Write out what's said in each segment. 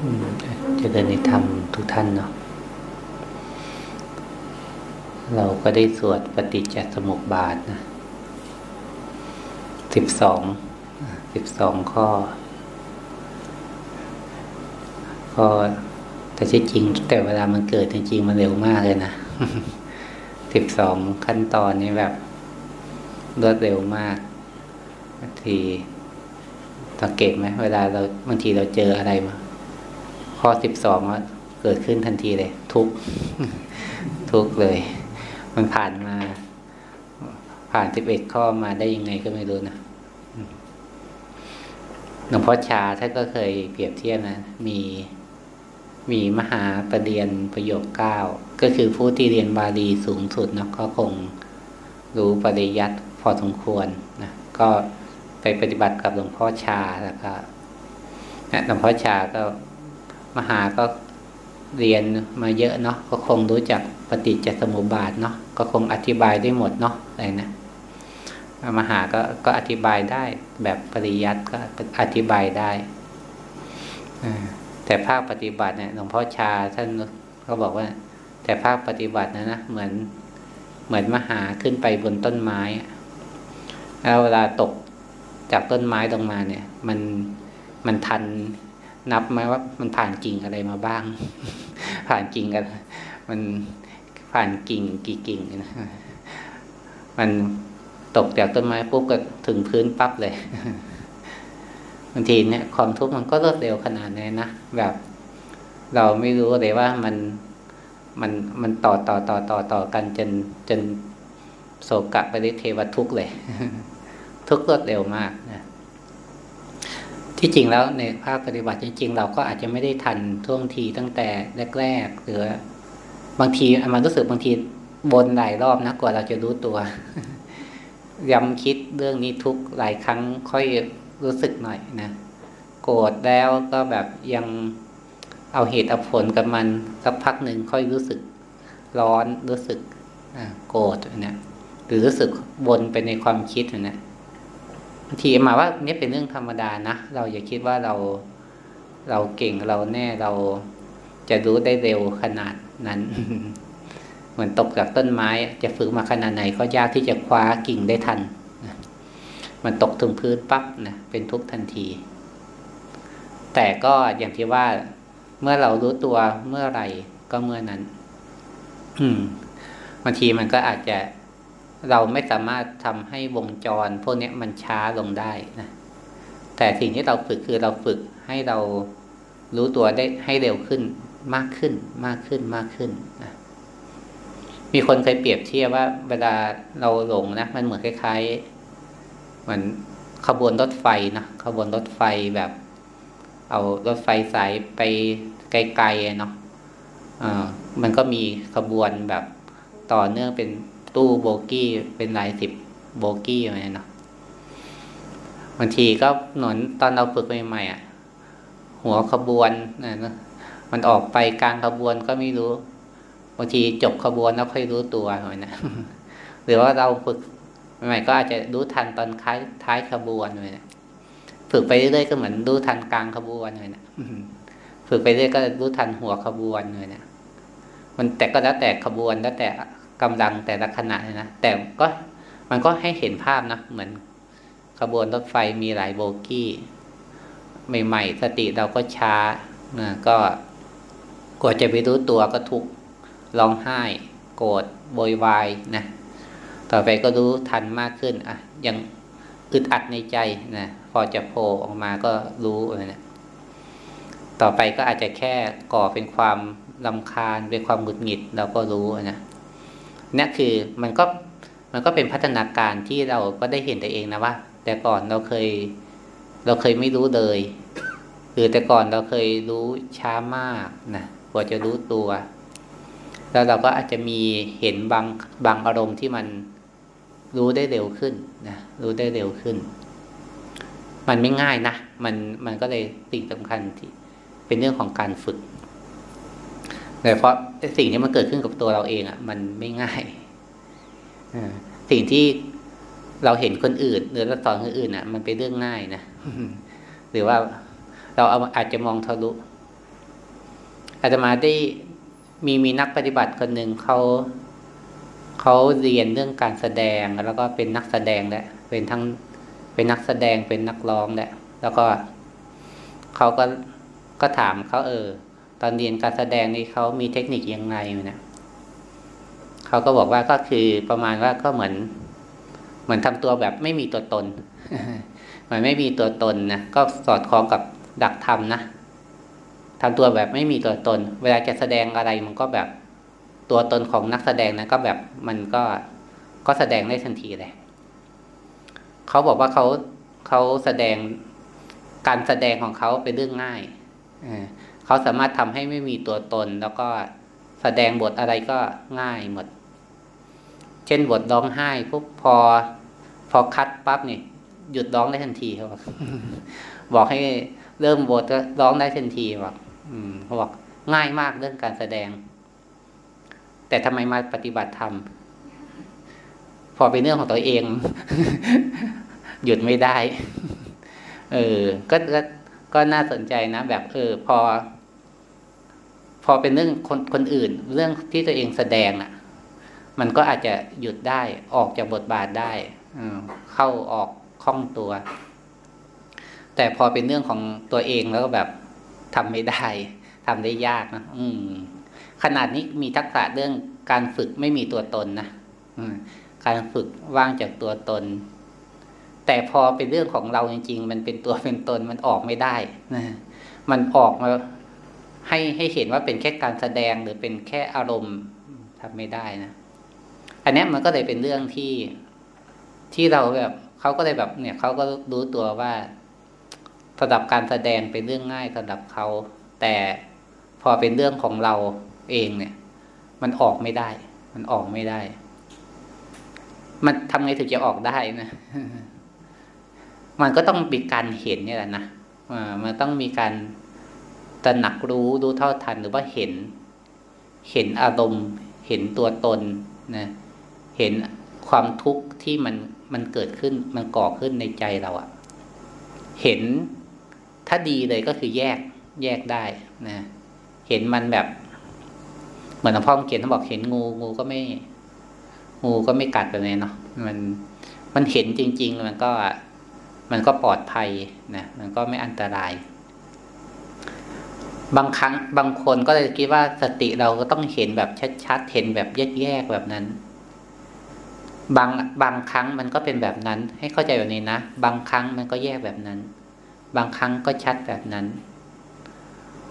เจริญในธรรมทุกท่านเนาะเราก็ได้สวดปฏิจจสมุปบาทนะสิบสองข้อแต่ที่จริงแต่เวลามันเกิดจริงๆมันเร็วมากเลยนะ12ขั้นตอนนี้แบบรวดเร็วมากบางทีสังเกตไหมเวลาเราบางทีเราเจออะไรมาข้อ12ว่าเกิดขึ้นทันทีเลยทุกข์เลยมันผ่าน11ข้อมาได้ยังไงก็ไม่รู้นะหลวงพ่อชาท่านก็เคยเปรียบเทียบนะมีมหาประเดียนประโยค9ก็คือผู้ที่เรียนบาลีสูงสุดนะก็คงรู้ปริยัติพอสมควรนะก็ไปปฏิบัติกับหลวงพ่อชาแล้วก็หลวงพ่อชาก็มหาก็เรียนมาเยอะเนาะก็คงรู้จักปฏิจจสมุปบาทเนาะก็คงอธิบายได้หมดเนาะอะไรนะมหาก็อธิบายได้แบบปริยัติก็อธิบายได้แต่ภาคปฏิบัติเนี่ยหลวงพ่อชาท่านก็บอกว่าแต่ภาคปฏิบัตินะเหมือนมหาขึ้นไปบนต้นไม้แล้วเวลาตกจากต้นไม้ลงมาเนี่ยมันทันนับไหมว่ามันผ่านกิ่งอะไรมาบ้าง ผ่านกิ่งกันมันผ่านกิ่งกี่กิ่งนะมันตกจากต้นไม้ปุ๊บก็ถึงพื้นปั๊บเลย บางทีเนี่ยความทุกข์มันก็รวดเร็วขนาดนี้นะแบบเราไม่รู้เลยว่ามันต่อกันจนโศกะปริเทวทุกข์เลย ทุกข์รวดเร็วมากนะที่จริงแล้วในภาคปฏิบัติจริงๆเราก็อาจจะไม่ได้ทันท่วงทีตั้งแต่แรกๆหรือบางทีมันรู้สึกบางทีวนหลายรอบนะกว่าเราจะรู้ตัว ย้ำคิดเรื่องนี้ทุกหลายครั้งค่อยรู้สึกหน่อยนะโกรธแล้วก็แบบยังเอาเหตุเอาผลกับมันสักพักหนึ่งค่อยรู้สึกร้อนรู้สึกโกรธนะหรือรู้สึกวนไปในความคิดนะบางทีหมายว่านี่เป็นเรื่องธรรมดานะเราอย่าคิดว่าเราเก่งเราแน่เราจะรู้ได้เร็วขนาดนั้น เหมือนตกจากต้นไม้จะฝึกมาขนาดไหนก็ยากที่จะคว้ากิ่งได้ทันมันตกถึงพื้นปั๊บนะเป็นทุกข์ทันทีแต่ก็อย่างที่ว่าเมื่อเรารู้ตัวเมื่อไหร่ก็เมื่อนั้น บางทีมันก็อาจจะเราไม่สามารถทำให้วงจรพวกนี้มันช้าลงได้นะแต่สิ่งที่เราฝึกคือเราฝึกให้เรารู้ตัวได้ให้เร็วขึ้นมากขึ้นนะมีคนเคยเปรียบเทียบว่าเวลาเราหลงนะมันเหมือนคล้ายๆเหมือนขบวนรถไฟนะขบวนรถไฟแบบเอารถไฟสายไปไกลๆเนาะมันก็มีขบวนแบบต่อเนื่องเป็นตู้โบกี้เป็นหลายสิบโบกี้อะไรเนาะบางทีก็หนอนตอนเราฝึกใหม่ๆหัวขบวนนะมันออกไปกลางขบวนก็ไม่รู้บางทีจบขบวนแล้วค่อยรู้ตัวเลยนะหรือว่าเราฝึกใหม่ๆก็อาจจะรู้ทันตอนท้ายขบวนเลยนะฝึกไปเรื่อยๆก็เหมือนรู้ทันกลางขบวนเลยนะฝึกไปเรื่อยก็รู้ทันหัวขบวนเลยนะมันแต่ก็แล้วแต่ขบวนแล้วแต่กำลังแต่ละขณะเลยนะแต่ก็มันก็ให้เห็นภาพนะเหมือนขบวนรถไฟมีหลายโบกี้ใหม่ๆสติเราก็ช้าก็กว่าจะไปรู้ตัวก็ทุกข์ร้องไห้โกรธโวยวายนะต่อไปก็รู้ทันมากขึ้นอ่ะยังอึดอัดในใจนะพอจะโผล่ออกมาก็รู้เลยนะต่อไปก็อาจจะแค่ก่อเป็นความรำคาญเป็นความหงุดหงิดเราก็รู้นะนั่นคือมันก็เป็นพัฒนาการที่เราก็ได้เห็นตัวเองนะว่าแต่ก่อนเราเคยไม่รู้เลยคือแต่ก่อนเราเคยรู้ช้ามากนะกว่าจะรู้ตัวแล้วเราก็อาจจะมีเห็นบางอารมณ์ที่มันรู้ได้เร็วขึ้นนะรู้ได้เร็วขึ้นมันไม่ง่ายนะมันก็เลยสิ่งสำคัญที่เป็นเรื่องของการฝึกแต่เพราะสิ่งที่มันเกิดขึ้นกับตัวเราเองอ่ะมันไม่ง่ายสิ่งที่เราเห็นคนอื่นหรือเราสอนคนอื่นอ่ะมันเป็นเรื่องง่ายนะหรือว่าเราอาจจะมองทะลุ อาตมาได้มีนักปฏิบัติคนหนึ่งเขาเรียนเรื่องการแสดงแล้วก็เป็นนักแสดงแหละเป็นนักแสดงเป็นนักร้องแหละแล้วก็เขาก็ถามเขาตอนเรียนการแสดงนี่เขามีเทคนิคยังไงเนี่ยเขาก็บอกว่าก็คือประมาณว่าก็เหมือนทำตัวแบบไม่มีตัวตนมันไม่มีตัวตนนะก็สอดคล้องกับดักธรรมนะทำตัวแบบไม่มีตัวตนเวลาจะแสดงอะไรมันก็แบบตัวตนของนักแสดงนะก็แบบมันก็แสดงได้ทันทีเลยเขาบอกว่าเขาแสดงการแสดงของเขาเป็นเรื่องง่ายเขาสามารถทำให้ไม่มีตัวตนแล้วก็แสดงบทอะไรก็ง่ายหมดเช่นบทร้องไห้ปุ๊บพอคัดปั๊บนี่หยุดร้องได้ทันทีเขาบอกบอกให้เริ่มบทก็ร้องได้ทันทีบอกเขาบอกง่ายมากเรื่องการแสดงแต่ทำไมมาปฏิบัติธรรมพอเป็นเรื่องของตัวเอง หยุดไม่ได้ก็น่าสนใจนะแบบพอเป็นเรื่องคนอื่นเรื่องที่ตัวเองแสดงน่ะมันก็อาจจะหยุดได้ออกจากบทบาทได้เข้าออกคล่องตัวแต่พอเป็นเรื่องของตัวเองแล้วก็แบบทำไม่ได้ทำได้ยากนะขนาดนี้มีทักษะเรื่องการฝึกไม่มีตัวตนนะการฝึกว่างจากตัวตนแต่พอเป็นเรื่องของเราจริงๆมันเป็นตัวเป็นตนมันออกไม่ได้นะมันออกมาให้เห็นว่าเป็นแค่การแสดงหรือเป็นแค่อารมณ์ทำไม่ได้นะอันนี้มันก็เลยเป็นเรื่องที่เราแบบเขาก็เลยแบบเนี่ยเขาก็รู้ตัวว่าสำหรับการแสดงเป็นเรื่องง่ายสำหรับเขาแต่พอเป็นเรื่องของเราเองเนี่ยมันออกไม่ได้มันทำไงถึงจะออกได้นะมันก็ต้องมีการเห็นนี่แหละนะมันต้องมีการตระหนักรู้เท่าทันหรือว่าเห็นอารมณ์เห็นตัวตนนะเห็นความทุกข์ที่มันเกิดขึ้นมันก่อขึ้นในใจเราอะเห็นถ้าดีเลยก็คือแยกได้นะเห็นมันแบบเหมือนหลวงพ่อเขียนเขาบอกเห็นงูก็ไม่กัดแบบนี้เนาะมันเห็นจริงๆมันก็ปลอดภัยนะมันก็ไม่อันตรายบางครั้งบางคนก็เลยคิดว่าสติเราก็ต้องเห็นแบบชัดๆเห็นแบบแยกแบบนั้นบางครั้งมันก็เป็นแบบนั้นให้เข้าใจแบบนี้นะบางครั้งมันก็แยกแบบนั้นบางครั้งก็ชัดแบบนั้น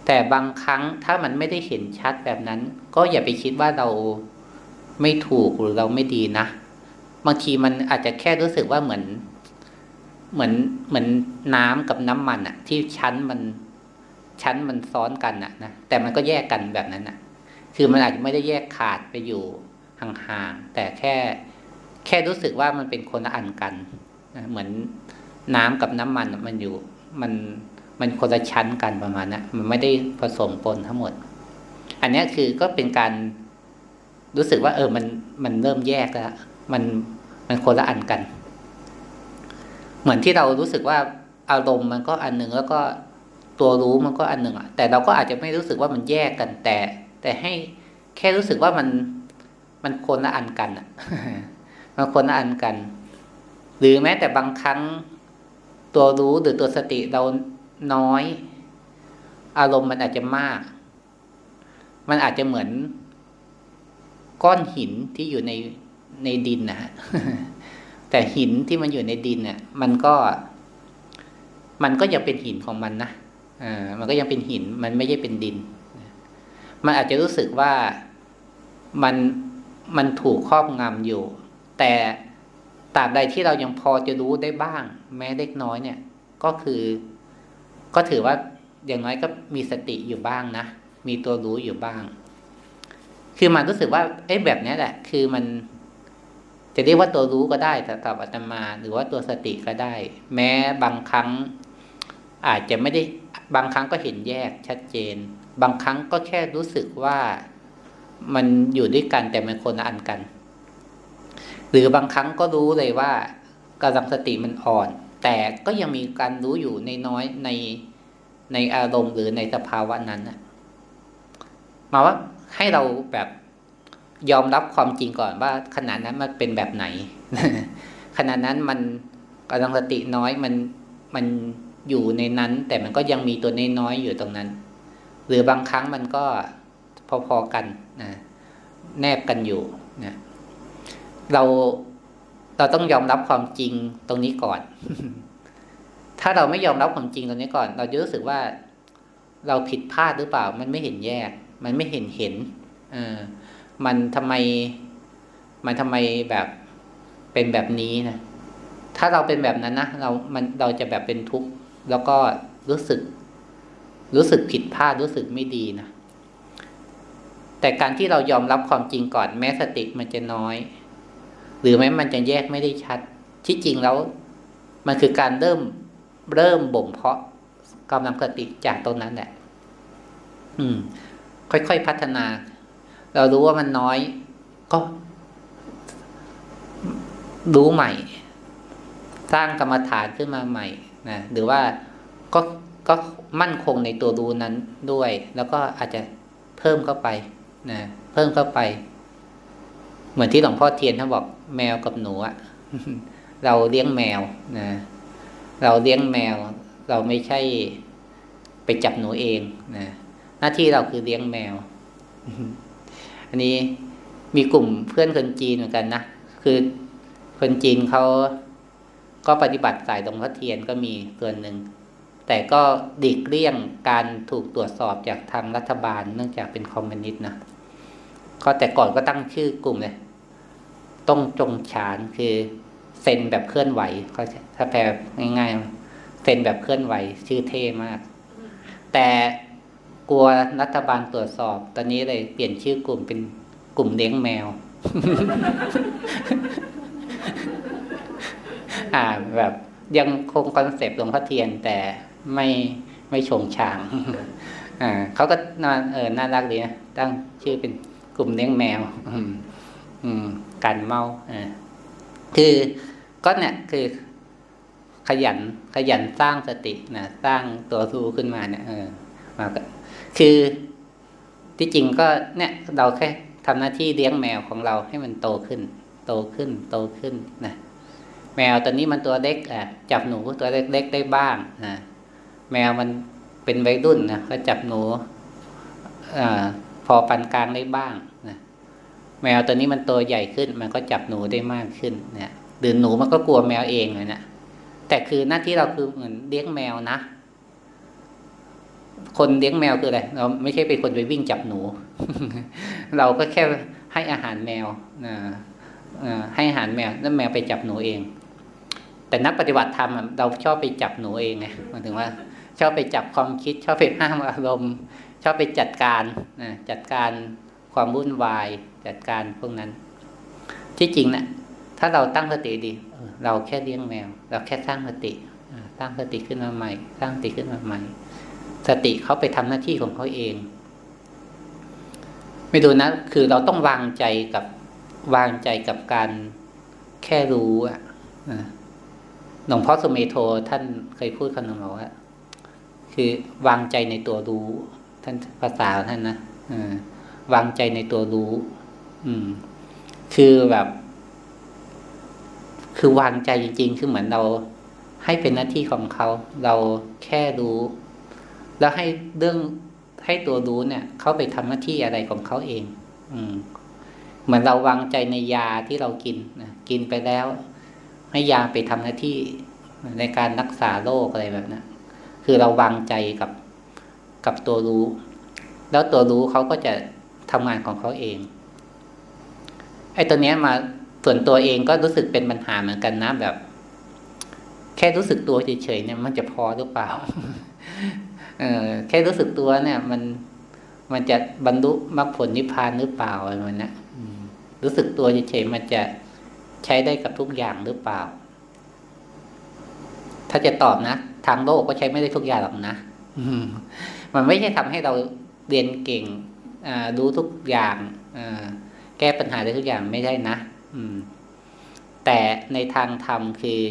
แต่บางครั้งถ้ามันไม่ได้เห็นชัดแบบนั้นก็อย่าไปคิดว่าเราไม่ถูกหรือเราไม่ดีนะบางทีมันอาจจะแค่รู้สึกว่าเหมือนน้ำกับน้ำมันอะที่ชั้นมันซ้อนกันอะนะแต่มันก็แยกกันแบบนั้นอะคือมันอาจจะไม่ได้แยกขาดไปอยู่ห่างๆแต่แค่รู้สึกว่ามันเป็นคนละอันกันเหมือนน้ำกับน้ำมันมันอยู่มันคนละชั้นกันประมาณนั้นมันไม่ได้ผสมปนทั้งหมดอันนี้คือก็เป็นการรู้สึกว่ามันเริ่มแยกแล้วมันคนละอันกันเหมือนที่เรารู้สึกว่าอารมณ์มันก็อันหนึ่งแล้วก็ตัวรู้มันก็อันหนึ่งอ่ะแต่เราก็อาจจะไม่รู้สึกว่ามันแยกกันแต่ให้แค่รู้สึกว่ามันคนละอันกันอ่ะมันคนละอันกันหรือแม้แต่บางครั้งตัวรู้หรือตัวสติเราน้อยอารมณ์มันอาจจะมากมันอาจจะเหมือนก้อนหินที่อยู่ในดินนะฮะแต่หินที่มันอยู่ในดินเนี่ยมันก็ยังเป็นหินของมันนะมันก็ยังเป็นหินมันไม่ใช่เป็นดินมันอาจจะรู้สึกว่ามันถูกครอบงำอยู่แต่ตราบใดที่เรายังพอจะรู้ได้บ้างแม้เล็กน้อยเนี่ยก็ถือว่าอย่างน้อยก็มีสติอยู่บ้างนะมีตัวรู้อยู่บ้างคือมันรู้สึกว่าแบบนี้แหละคือมันจะเรียกว่าตัวรู้ก็ได้สำหรับอาตมาหรือว่าตัวสติก็ได้แม้บางครั้งอาจจะไม่ได้บางครั้งก็เห็นแยกชัดเจนบางครั้งก็แค่รู้สึกว่ามันอยู่ด้วยกันแต่มันคนละอันกันหรือบางครั้งก็รู้เลยว่ากำลังสติมันอ่อนแต่ก็ยังมีการรู้อยู่ในน้อยในอารมณ์หรือในสภาวะนั้น มาว่าให้เราแบบยอมรับความจริงก่อนว่าขณะนั้นมันเป็นแบบไหน ขณะนั้นมันกำลังสติน้อยมันอยู่ในนั้นแต่มันก็ยังมีตัวน้อยอยู่ตรงนั้นหรือบางครั้งมันก็พอๆกันนะแนบกันอยู่นะเราต้องยอมรับความจริงตรงนี้ก่อน ถ้าเราไม่ยอมรับความจริงตรงนี้ก่อนเราจะรู้สึกว่าเราผิดพลาดหรือเปล่ามันไม่เห็นแยกมันไม่เห็นมันทำไมแบบเป็นแบบนี้นะถ้าเราเป็นแบบนั้นนะเราจะแบบเป็นทุกข์แล้วก็รู้สึกผิดพลาดรู้สึกไม่ดีนะแต่การที่เรายอมรับความจริงก่อนแม้สติมันจะน้อยหรือแม้มันจะแยกไม่ได้ชัดที่จริงแล้วมันคือการเริ่มบ่มเพาะกำลังสติจากตรงนั้นแหละค่อยๆพัฒนาเรารู้ว่ามันน้อยก็รู้ใหม่สร้างกรรมฐานขึ้นมาใหม่นะหรือว่าก็มั่นคงในตัวรู้นั้นด้วยแล้วก็อาจจะเพิ่มเข้าไปนะเพิ่มเข้าไปเหมือนที่หลวงพ่อเทียนท่านบอกแมวกับหนูอะ เราเลี้ยงแมวนะเราเลี้ยงแมวเราไม่ใช่ไปจับหนูเองนะหน้าที่เราคือเลี้ยงแมว อันนี้มีกลุ่มเพื่อนคนจีนเหมือนกันนะคือคนจีนเขาก็ปฏิบัติสายหลวงพ่อเทียนก็มีส่วนหนึ่งแต่ก็ดีกเลี่ยงการถูกตรวจสอบจากทางรัฐบาลเนื่องจากเป็นคอมมิวนิสต์นะก็แต่ก่อนก็ตั้งชื่อกลุ่มเลยต้องจงฉานคือเซ็นแบบเคลื่อนไหวเขาถ้าแปลง่ายๆเซ็นแบบเคลื่อนไหวชื่อเท่มากแต่กลัวรัฐบาลตรวจสอบตอนนี้เลยเปลี่ยนชื่อกลุ่มเป็นกลุ่มเลี้ยงแมว แบบยังคงคอนเซปต์หลวงพ่อเทียนแต่ไม่ชงชาง เขาก็น่ารักดีนะตั้งชื่อเป็นกลุ่มเลี้ยงแมว การเมาคือก็เนี่ยคือขยันสร้างสตินะสร้างตัวรู้ขึ้นมาเนี่ยมาคือที่จริงก็เนี่ยเราแค่ทำหน้าที่เลี้ยงแมวของเราให้มันโตขึ้นนะแมวตอนนี้มันตัวเล็กจับหนูตัวเล็กๆได้บ้างนะแมวมันเป็นวัยรุ่นนะก็จับหนูพอปานกลางได้บ้างนะแมวตอนนี้มันตัวใหญ่ขึ้นมันก็จับหนูได้มากขึ้นนะหรือหนูมันก็กลัวแมวเองเลยนะแต่คือหน้าที่เราคือเหมือนเลี้ยงแมวนะคนเลี้ยงแมวคืออะไรเราไม่ใช่เป็นคนไปวิ่งจับหนู เราก็แค่ให้อาหารแมวนะให้อาหารแมวแล้วแมวไปจับหนูเองแต่นักปฏิบัติธรรมเราชอบไปจับหนูเองไงหมายถึงว่าชอบไปจับความคิดชอบไปห้ามอารมณ์ชอบไปจัดการความวุ่นวายจัดการพวกนั้นที่จริงนะถ้าเราตั้งสติดีเราแค่เลี้ยงแมวเราแค่สร้างสติขึ้นมาใหม่สติเขาไปทำหน้าที่ของเขาเองไม่ดูนะคือเราต้องวางใจกับการแค่รู้อ่ะหลวงพ่อสุเมโธท่านเคยพูดคำนึงบอกว่าคือวางใจในตัวรู้ท่านภาษาท่านนะวางใจในตัวรู้คือแบบคือวางใจจริงๆคือเหมือนเราให้เป็นหน้าที่ของเขาเราแค่รู้แล้วให้ตัวรู้เนี่ยเขาไปทำหน้าที่อะไรของเขาเองเหมือนเราวางใจในยาที่เรากินนะกินไปแล้วให้ยาไปทำหน้าที่ในการรักษาโรคอะไรแบบนั้นคือเราวางใจกับตัวรู้แล้วตัวรู้เขาก็จะทำงานของเขาเองไอ้ตัวเนี้ยมาส่วนตัวเองก็รู้สึกเป็นปัญหาเหมือนกันนะแบบแค่รู้สึกตัวเฉยๆเนี่ยมันจะพอหรือเปล่า แค่รู้สึกตัวเนี่ยมันจะบรรลุมรรคผลนิพพานหรือเปล่าอะไรมันนะรู้สึกตัวเฉยๆมันจะใช้ได้กับทุกอย่างหรือเปล่าถ้าจะตอบนะทางโลกก็ใช้ไม่ได้ทุกอย่างหรอกนะมันไม่ใช่ทำให้เราเรียนเก่งรู้ทุกอย่างแก้ปัญหาได้ทุกอย่างไม่ได้นะแต่ในทางธรรมคือ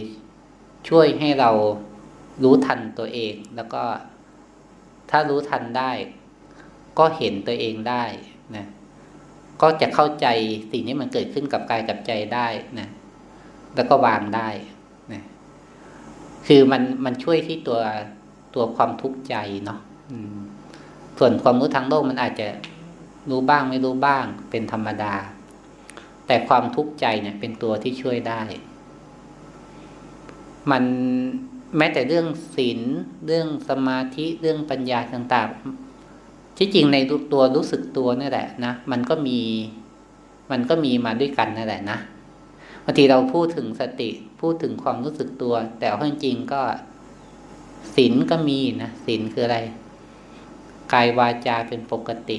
ช่วยให้เรารู้ทันตัวเองแล้วก็ถ้ารู้ทันได้ ก็เห็นตัวเองได้นะก็จะเข้าใจสิ่งที่มันเกิดขึ้นกับกายกับใจได้นะแล้วก็วางได้นะคือมันช่วยที่ตัวความทุกข์ใจเนาะส่วนความรู้ทางโลกมันอาจจะรู้บ้างไม่รู้บ้างเป็นธรรมดาแต่ความทุกข์ใจเนี่ยเป็นตัวที่ช่วยได้มันแม้แต่เรื่องศีลเรื่องสมาธิเรื่องปัญญาต่างๆที่จริงในตัวรู้สึกตัวนี่แหละนะมันก็มีมาด้วยกันนั่นแหละนะบางทีเราพูดถึงสติพูดถึงความรู้สึกตัวแต่เอาจริงๆก็ศีลก็มีนะศีลคืออะไรกายวาจาเป็นปกติ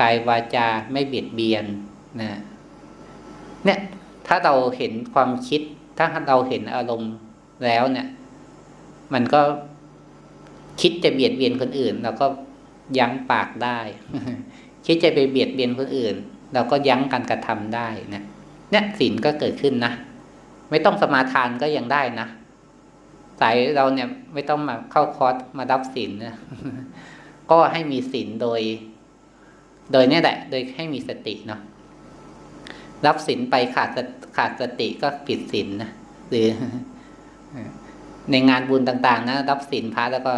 กายวาจาไม่เบียดเบียนนะเนี่ยถ้าเราเห็นความคิดถ้าเราเห็นอารมณ์แล้วเนี่ยมันก็คิดจะเบียดเบียนคนอื่นเราก็ยั้งปากได้ คิดจะไปเบียดเบียนคนอื่นเราก็ยั้งการกระทำได้นะเนี่ยศีลก็เกิดขึ้นนะไม่ต้องสมาทานก็ยังได้นะสายเราเนี่ยไม่ต้องมาเข้าคอร์สมารับศีลนะ ก็ให้มีศีลโดยเนี่ยแหละโดยให้มีสติเนาะรับศีลไปขาดสติก็ผิดศีลนะหรือในงานบุญต่างๆนะรับศีลพระแล้วก็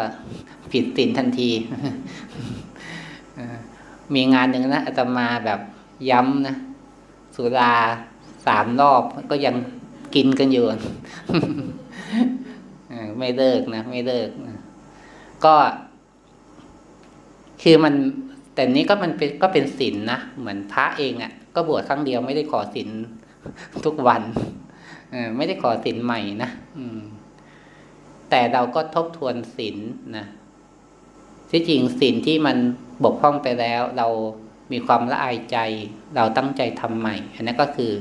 ผิดศีลทันทีมีงานหนึ่งนะอาตมาแบบย้ำนะสุรา3 รอบก็ยังกินกันอยู่ ไม่เลิกนะก็คือมันแต่นี้ก็มันเป็นก็เป็นศีลนะเหมือนพระเองอ่ะก็บวชครั้งเดียวไม่ได้ขอศีลทุกวันไม่ได้ขอศีลใหม่นะแต่เราก็ทบทวนศีลนะที่จริงศีลที่มันบกพร่องไปแล้วเรามีความละอายใจเราตั้งใจทำใหม่อันนั้นก็คือ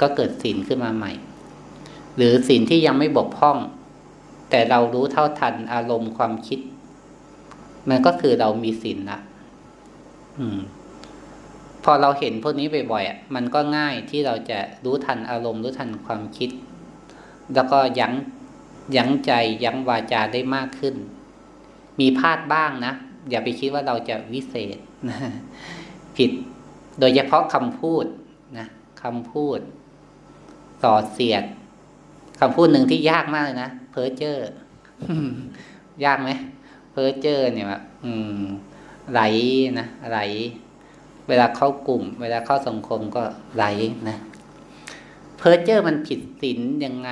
ก็เกิดศีลขึ้นมาใหม่หรือศีลที่ยังไม่บกพร่องแต่เรารู้เท่าทันอารมณ์ความคิดมันก็คือเรามีศีลละพอเราเห็นพวกนี้บ่อยๆอ่ะมันก็ง่ายที่เราจะรู้ทันอารมณ์รู้ทันความคิดแล้วก็ยั้งใจยั้งวาจาได้มากขึ้นมีพลาดบ้างนะอย่าไปคิดว่าเราจะวิเศษนะผิดโดยเฉพาะคำพูดนะคำพูดส่อเสียดคำพูดหนึ่งที่ยากมากเลยนะเพ้อเจ้อยากไหมเพ้อเจ้อเนี่ยแบบไหลเวลาเข้ากลุ่มเวลาเข้าสังคมก็ไหลนะเพ้อเจ้อมันผิดศีลยังไง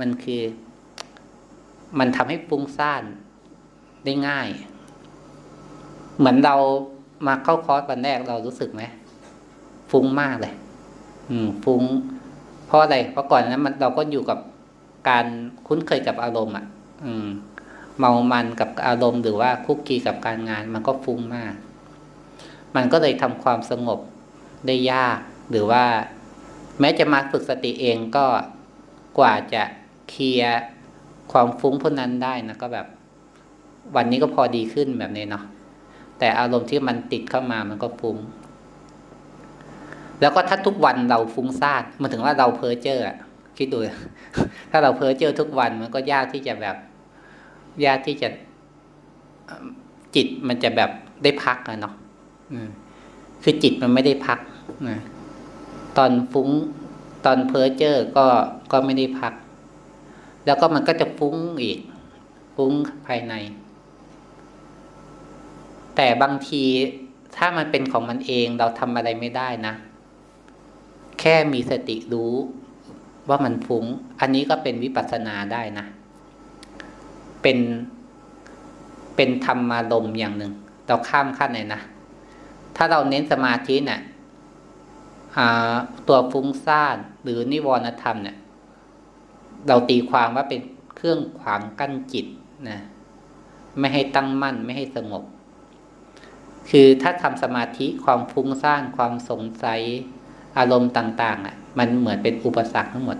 มันคือมันทำให้ฟุ้งซ่านได้ง่ายเหมือนเรามาเข้าคอร์สวันแรกเรารู้สึกไหมฟุ้งมากเลยฟุ้งเพราะอะไรเพราะก่อนนั้นเราก็อยู่กับการคุ้นเคยกับอารมณ์อ่ะเมามันกับอารมณ์หรือว่าคุกคีกับการงานมันก็ฟุ้งมากมันก็เลยทำความสงบได้ยากหรือว่าแม้จะมาฝึกสติเองก็กว่าจะเคลียร์ความฟุ้งพวกนั้นได้นะก็แบบวันนี้ก็พอดีขึ้นแบบนี้เนาะแต่อารมณ์ที่มันติดเข้ามามันก็ฟุ้งแล้วก็ถ้าทุกวันเราฟุ้งซ่านมันถึงว่าเราเพ้อเจ้อคิดดู ถ้าเราเพ้อเจ้อทุกวันมันก็ยากที่จะแบบยากที่จะจิตมันจะแบบได้พักนะเนาะคือจิตมันไม่ได้พักนะตอนฟุ้งตอนเพ้อเจ้อก็ไม่ได้พักแล้วก็มันก็จะฟุ้งอีกฟุ้งภายในแต่บางทีถ้ามันเป็นของมันเองเราทำอะไรไม่ได้นะแค่มีสติรู้ว่ามันฟุ้งอันนี้ก็เป็นวิปัสสนาได้นะเป็นธรรมารมณ์อย่างหนึ่งเราข้ามขั้นเลยนะถ้าเราเน้นสมาธิเนี่ยตัวฟุ้งซ่านหรือนิวรณธรรมเนี่ยเราตีความว่าเป็นเครื่องขวางกั้นจิตนะไม่ให้ตั้งมั่นไม่ให้สงบคือถ้าทำสมาธิความฟุ้งซ่านความสงสัยอารมณ์ต่างๆอ่ะมันเหมือนเป็นอุปสรรคทั้งหมด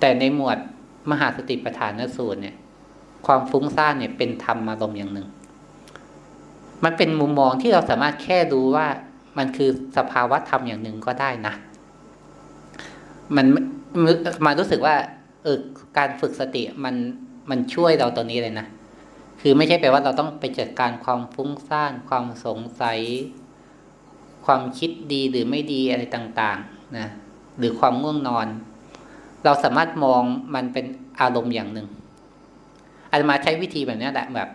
แต่ในหมวดมหาสติปัฏฐานสูตรเนี่ยความฟุ้งซ่านเนี่ยเป็นธรรมอารมณ์อย่างหนึ่งมันเป็นมุมมองที่เราสามารถแค่ดูว่ามันคือสภาวะธรรมอย่างหนึ่งก็ได้นะมันมารู้สึกว่าการฝึกสติมันช่วยเราตอนนี้เลยนะ คือไม่ใช่แปลว่าเราต้องไปจัดการความฟุ้งซ่านความสงสัยความคิดดีหรือไม่ดีอะไรต่างๆนะหรือความง่วงนอนเราสามารถมองมันเป็นอารมณ์อย่างหนึ่งอาตมาใช้วิธีแบบนี้แหละแบบ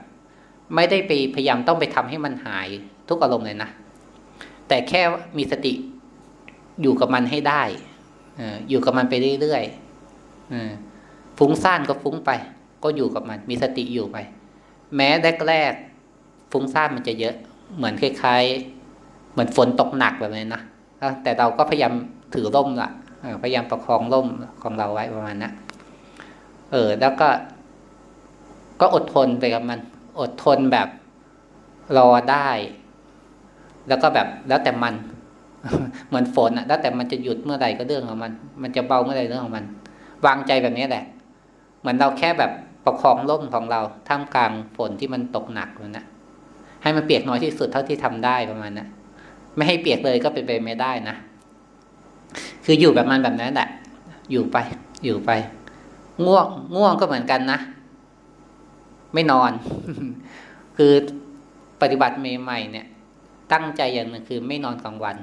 ไม่ได้ไปพยายามต้องไปทำให้มันหายทุกอารมณ์เลยนะแต่แค่มีสติอยู่กับมันให้ได้อยู่กับมันไปเรื่อยๆฟุ้งซ่านก็ฟุ้งไปก็อยู่กับมันมีสติอยู่ไปแม้แรกๆฟุ้งซ่านมันจะเยอะเหมือนคล้ายๆเหมือนฝนตกหนักแบบนี้นะแต่เราก็พยายามถือร่มล่ะพยายามประคองร่มของเราไว้ประมาณนั้นแล้วก็อดทนไปกับมันอดทนแบบรอได้แล้วก็แบบแล้วแต่มันเหมือนฝนอ่ะแล้วแต่มันจะหยุดเมื่อไหร่ก็เรื่องของมันมันจะเบาเมื่อไหร่เรื่องของมันวางใจแบบนี้แหละเหมือนเราแค่แบบประคองร่มของเราท่ามกลางฝนที่มันตกหนักนั่นนะให้มันเปียกน้อยที่สุดเท่าที่ทำได้ประมาณนั้นไม่ให้เปียกเลยก็เป็นไปไม่ได้นะคืออยู่แบบมันแบบนั้นแหละอยู่ไปง่วงก็เหมือนกันนะไม่นอนคือปฏิบัติใหม่ๆเนี่ยตั้งใจอย่างนึงคือไม่นอนกลางวัน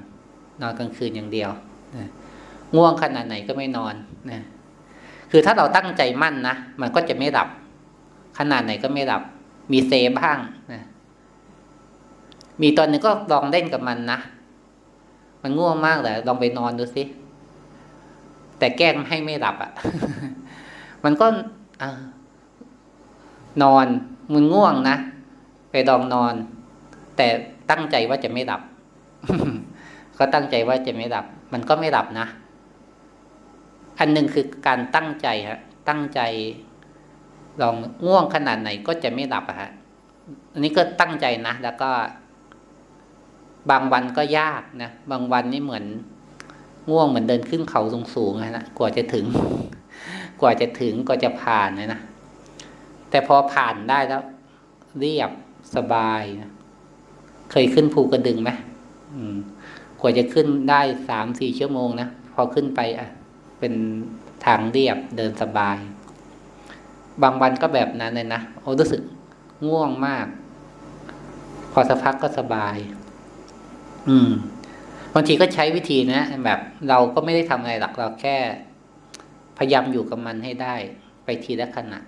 นอนกลางคืนอย่างเดียวง่วงขนาดไหนก็ไม่นอนนะคือถ้าเราตั้งใจมั่นนะมันก็จะไม่หลับขนาดไหนก็ไม่หลับมีเซบ้างนะมีตอนนึงก็ลองเล่นกับมันนะมันง่วงมากเลยลองไปนอนดูสิแต่แกล้งให้ไม่หลับอ่ะ มันก็นอนมึนง่วงนะไปลองนอนแต่ตั้งใจว่าจะไม่หลับ ก็ตั้งใจว่าจะไม่หลับมันก็ไม่หลับนะอันหนึ่งคือการตั้งใจฮะตั้งใจลองง่วงขนาดไหนก็จะไม่หลับฮะอันนี้ก็ตั้งใจนะแล้วก็บางวันก็ยากนะบางวันนี่เหมือนง่วงเหมือนเดินขึ้นเขาสูงๆนะกว่าจะถึงกว่าจะผ่านนะแต่พอผ่านได้แล้วเรียบสบายนะเคยขึ้นภูกระดึงไหมกว่าจะขึ้นได้ 3-4 ชั่วโมงนะพอขึ้นไปอ่ะเป็นทางเรียบเดินสบายบางวันก็แบบนั้นเลยนะโอ้รู้สึกง่วงมากพอสักพักก็สบายบางทีก็ใช้วิธีนะแบบเราก็ไม่ได้ทำอะไรหรอกเราแค่พยายามอยู่กับมันให้ได้ไปทีละขณะ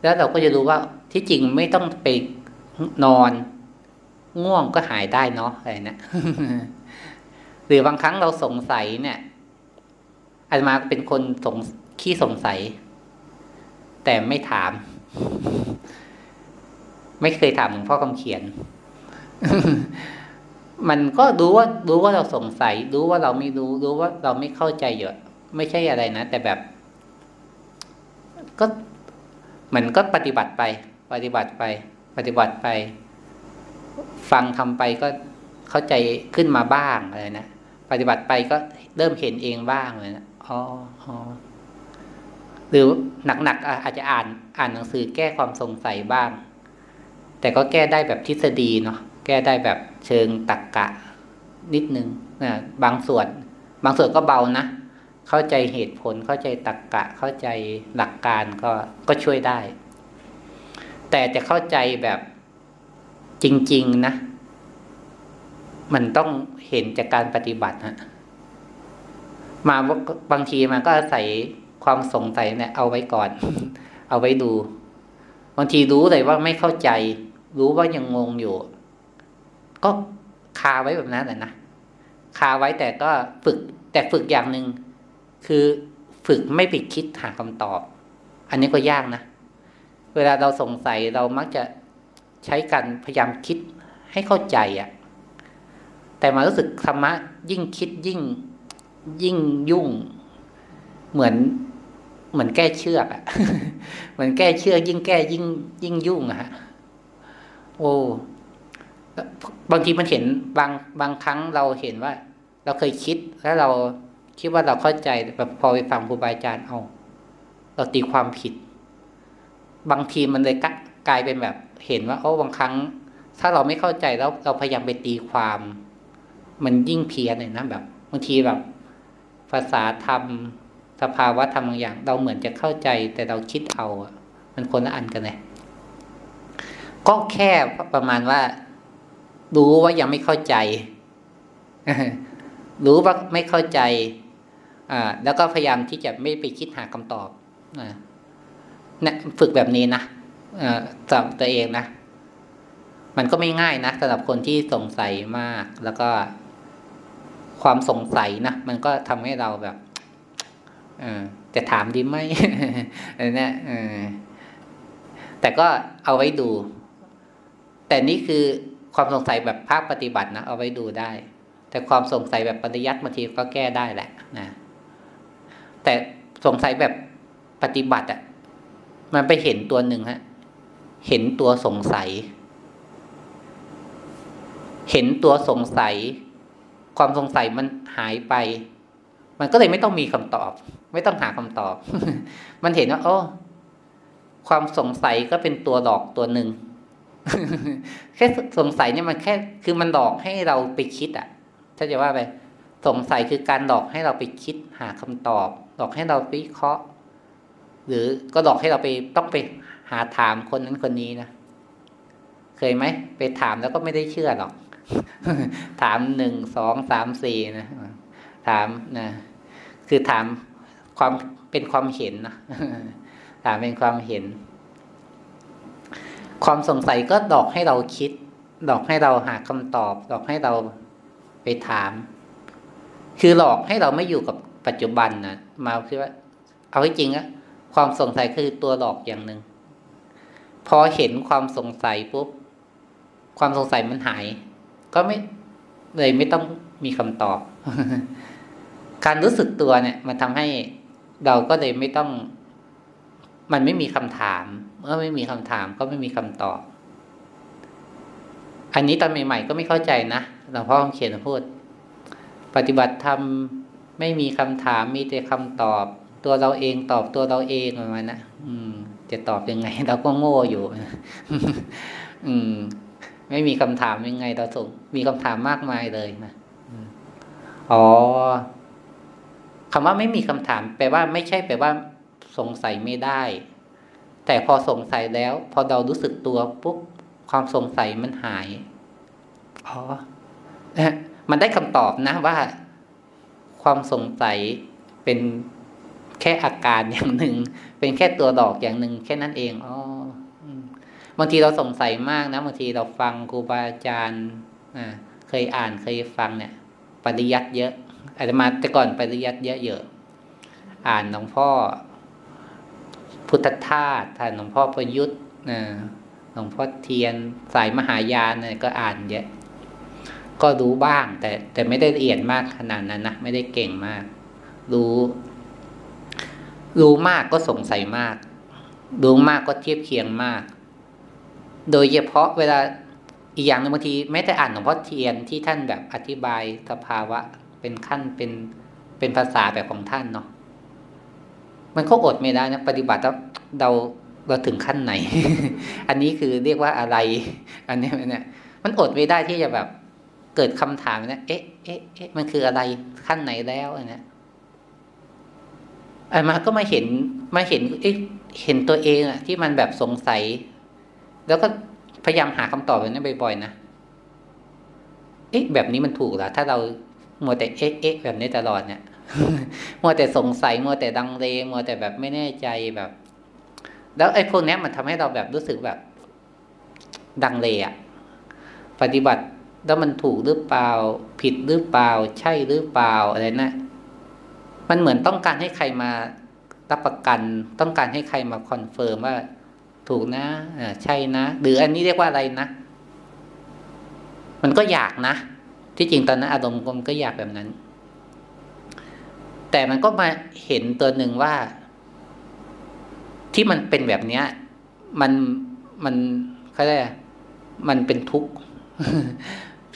แล้วเราก็จะรู้ว่าที่จริงไม่ต้องไปนอนง่วงก็หายได้เนาะอะไรนะ หรือบางครั้งเราสงสัยเนี่ยอาตมาเป็นคนขี้สงสัยแต่ไม่ถามไม่เคยถามหลวงพ่อคำเขียน มันก็รู้ว่าเราสงสัยรู้ว่าเราไม่รู้ว่าเราไม่เข้าใจเยอะไม่ใช่อะไรนะแต่แบบก็เหมือนก็ปฏิบัติไปฟังทำไปก็เข้าใจขึ้นมาบ้างอะไรนะปฏิบัติไปก็เริ่มเห็นเองบ้างเลยนะอ๋อหรือหนักๆอาจจะอ่านหนังสือแก้ความสงสัยบ้างแต่ก็แก้ได้แบบทฤษฎีเนาะแก้ได้แบบเชิงตรรกะนิดนึงนะบางส่วนก็เบานะเข้าใจเหตุผลเข้าใจตรรกะเข้าใจหลักการก็ช่วยได้แต่จะเข้าใจแบบจริงๆนะมันต้องเห็นจากการปฏิบัติฮะมาบางทีมันก็อาศัยความสงสัยเนี่ยเอาไว้ก่อนเอาไว้ดูบางทีรู้เลยว่าไม่เข้าใจรู้ว่ายังงงอยู่ก็คาไว้แบบนั้นแหละนะคาไว้แต่ก็ฝึกอย่างหนึ่งคือฝึกไม่ไปคิดหาคำตอบอันนี้ก็ยากนะเวลาเราสงสัยเรามักจะใช้การพยายามคิดให้เข้าใจอ่ะแต่มารู้สึกธรรมะยิ่งคิดยิ่งยุ่งเหมือนแก้เชือกอ่ะ เหมือนแก้เชือกยิ่งแก้ยิ่งยุ่งอ่ะฮะโอ้บางทีมันเห็นบางครั้งเราเห็นว่าเราเคยคิดแล้วเราคิดว่าเราเข้าใจแบบพอไปฟังครูบาอาจารย์เอาเราตีความผิดบางทีมันเลยกลายเป็นแบบเห็นว่าโอ้บางครั้งถ้าเราไม่เข้าใจแล้วเราพยายามไปตีความมันยิ่งเพี้ยนเลยนะแบบบางทีแบบภาษาธรรม สภาวะธรรมบางอย่างเราเหมือนจะเข้าใจแต่เราคิดเอามันคนละอันกันเลยก็แค่ประมาณว่ารู้ว่ายังไม่เข้าใจรู้ว่าไม่เข้าใจแล้วก็พยายามที่จะไม่ไปคิดหาคำตอบเนี่ยฝึกแบบนี้นะสำหรับตัวเองนะมันก็ไม่ง่ายนะสำหรับคนที่สงสัยมากแล้วก็ความสงสัยนะมันก็ทำให้เราแบบจะถามดีไหมอะไรเนี่ยแต่ก็เอาไว้ดูแต่นี่คือความสงสัยแบบภาคปฏิบัตินะเอาไว้ดูได้แต่ความสงสัยแบบปฏิยัติบางทีก็แก้ได้แหละนะแต่สงสัยแบบปฏิบัติอ่ะมันไปเห็นตัวหนึ่งฮะเห็นตัวสงสัยเห็นตัวสงสัยความสงสัยมันหายไปมันก็เลยไม่ต้องมีคำตอบไม่ต้องหาคำตอบ มันเห็นว่าโอ้ความสงสัยก็เป็นตัวหลอกตัวหนึ่ง แค่สงสัยเนี่ยมันแค่คือมันหลอกให้เราไปคิดอ่ะถ้าจะว่าไปสงสัยคือการหลอกให้เราไปคิดหาคำตอบหลอกให้เราไปวิเคราะห์หรือก็หลอกให้เราไปต้องไปหาถามคนนั้นคนนี้นะเคยไหมไปถามแล้วก็ไม่ได้เชื่อหรอก ถามหนึ่งสองสามสี่นะถามนะคือถามความเป็นความเห็นนะ ถามเป็นความเห็นความสงสัยก็หลอกให้เราคิดหลอกให้เราหาคำตอบหลอกให้เราไปถามคือหลอกให้เราไม่อยู่กับปัจจุบันนะมาคือว่าเอาให้จริงอะความสงสัยคือตัวหลอกอย่างหนึ่งพอเห็นความสงสัยปุ๊บความสงสัยมันหายก็ไม่เลยไม่ต้องมีคำตอบ การรู้สึกตัวเนี่ยมันทำให้เราก็เลยไม่ต้องมันไม่มีคำถามเมื่อไม่มีคำถามก็ไม่มีคำตอบอันนี้ตอนใหม่ๆก็ไม่เข้าใจนะหลวงพ่อเขียนพูดปฏิบัติธรรมไม่มีคำถามมีแต่คำตอบตัวเราเองตอบตัวเราเองประมาณนะจะตอบยังไงเราก็โง่อยู่ ไม่มีคำถามยังไงเราส่งมีคำถามมากมายเลยนะอ๋อคำว่าไม่มีคำถามแปลว่าไม่ใช่แปลว่าสงสัยไม่ได้แต่พอสงสัยแล้วพอเรารู้สึกตัวปุ๊บความสงสัยมันหายอ๋อมันได้คำตอบนะว่าความสงสัยเป็นแค่อาการอย่างหนึ่งเป็นแค่ตัวดอกอย่างหนึ่งแค่นั้นเองอ๋อบางทีเราสงสัยมากนะบางทีเราฟังครูบาอาจารย์เคยอ่านเคยฟังเนี่ยปริยัติเยอะอาจจะมาแต่ก่อนปริยัติเยอะอ่านหลวงพ่อพุทธทาสท่านหลวงพ่อประยุทธ์หลวงพ่อเทียนสายมหายานเนี่ยก็อ่านเยอะก็รู้บ้างแต่ไม่ได้ละเอียดมากขนาดนั้นนะไม่ได้เก่งมากรู้มากก็สงสัยมากรู้มากก็เทียบเคียงมากโดยเฉพาะเวลาอีกอย่างบางทีแม้แต่อ่านหลวงพ่อเทียนที่ท่านแบบอธิบายสภาวะเป็นขั้นเป็นภาษาแบบของท่านเนาะมันก็อดไม่ได้นะปฏิบัติแล้วเราถึงขั้นไหน อันนี้คือเรียกว่าอะไรอันนี้เนี่ยมันอดไม่ได้ที่จะแบบเกิดคำถามนะเอ๊ะมันคืออะไรขั้นไหนแล้วเนี่ยไอ้มาก็มาเห็นเห็นตัวเองอะที่มันแบบสงสัยแล้วก็พยายามหาคำตอบแบบนี้บ่อยๆนะเอ๊ะแบบนี้มันถูกเหรอถ้าเรามัวแต่เอ๊ะแบบนี้ตลอดเนี่ย มัวแต่สงสัยมัวแต่ดังเลมัวแต่แบบไม่แน่ใจแบบแล้วไอ้พวกนี้มันทำให้เราแบบรู้สึกแบบดังเลอะปฏิบัติแล้วมันถูกหรือเปล่าผิดหรือเปล่าใช่หรือเปล่าอะไรนะมันเหมือนต้องการให้ใครมารับประกันต้องการให้ใครมาคอนเฟิร์มว่าถูกนะใช่นะหรืออันนี้เรียกว่าอะไรนะมันก็อยากนะที่จริงตอนนั้นอารมณ์มันก็อยากแบบนั้นแต่มันก็มาเห็นตัวหนึ่งว่าที่มันเป็นแบบนี้มันเขาเรียกมันเป็นทุกข์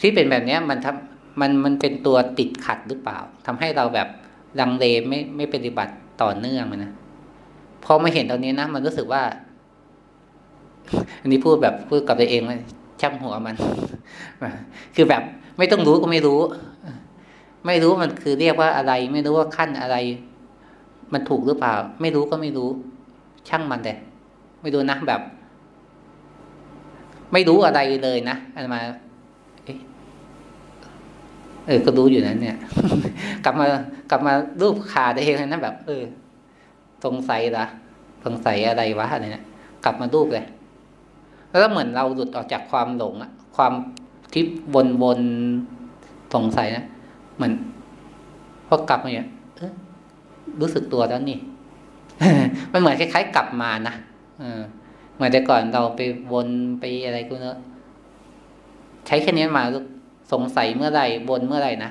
ที่เป็นแบบนี้มันทำมันเป็นตัวติดขัดหรือเปล่าทำให้เราแบบลังเลไม่ปฏิบัติต่อเนื่องมันนะพอมาเห็นตอนนี้นะมันรู้สึกว่าอันนี้พูดกับตัวเองว่าช่างหัวมันคือแบบไม่ต้องรู้ก็ไม่รู้มันคือเรียกว่าอะไรไม่รู้ว่าขั้นอะไร มันถูกหรือเปล่าไม่รู้ก็ไม่รู้ช่างมันเลยไม่รู้นะแบบไม่รู้อะไรเลยนะอันมาก็รู้อยู่นั้นเนี่ย กลับมารูปขาตัวเองเลยนะแบบสงสัยละสงสัยอะไรวะอะไรเนี่ยกลับมารูปเลยแล้วเหมือนเราหลุดออกจากความหลงอะความคิดวนๆสงสัยนะเหมือนพอกลับมาเนี่ยรู้สึกตัวแล้วนี่ มันเหมือนคล้ายๆกลับมานะเหมือนแต่ก่อนเราไปวนไปอะไรกูเนอะใช้แค่นี้มาสงสัยเมื่อไหร่วนเมื่อไหร่นะ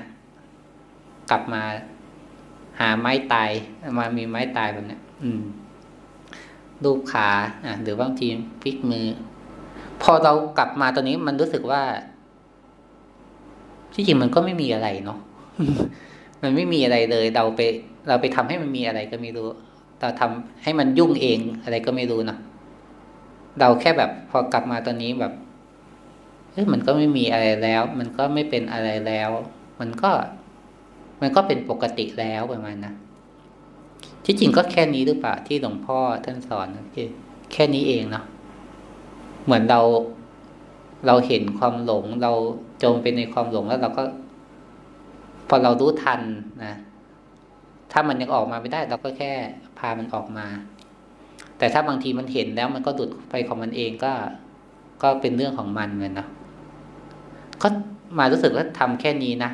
กลับมาหาไม้ตายมามีไม้ตายแบบเนี้ยรูปขาหรือบางทีพลิกมือพอเรากลับมาตอนนี้มันรู้สึกว่าที่จริงมันก็ไม่มีอะไรเนาะ มันไม่มีอะไรเลยเราไปทำให้มันมีอะไรก็ไม่รู้เราทำให้มันยุ่งเองอะไรก็ไม่รู้เนาะเราแค่แบบพอกลับมาตอนนี้แบบมันก็ไม่มีอะไรแล้วมันก็ไม่เป็นอะไรแล้วมันก็เป็นปกติแล้วประมาณนะที่จริงก็แค่นี้หรือเปล่าที่หลวงพ่อท่านสอนคือแค่นี้เองเนาะเหมือนเราเห็นความหลงเราจมไปในความหลงแล้วเราก็พอเรารู้ทันนะถ้ามันยังออกมาไม่ได้เราก็แค่พามันออกมาแต่ถ้าบางทีมันเห็นแล้วมันก็ดุดไปของมันเองก็เป็นเรื่องของมันเหมือนเนาะก็มารู้สึกว่าทำแค่นี้นะ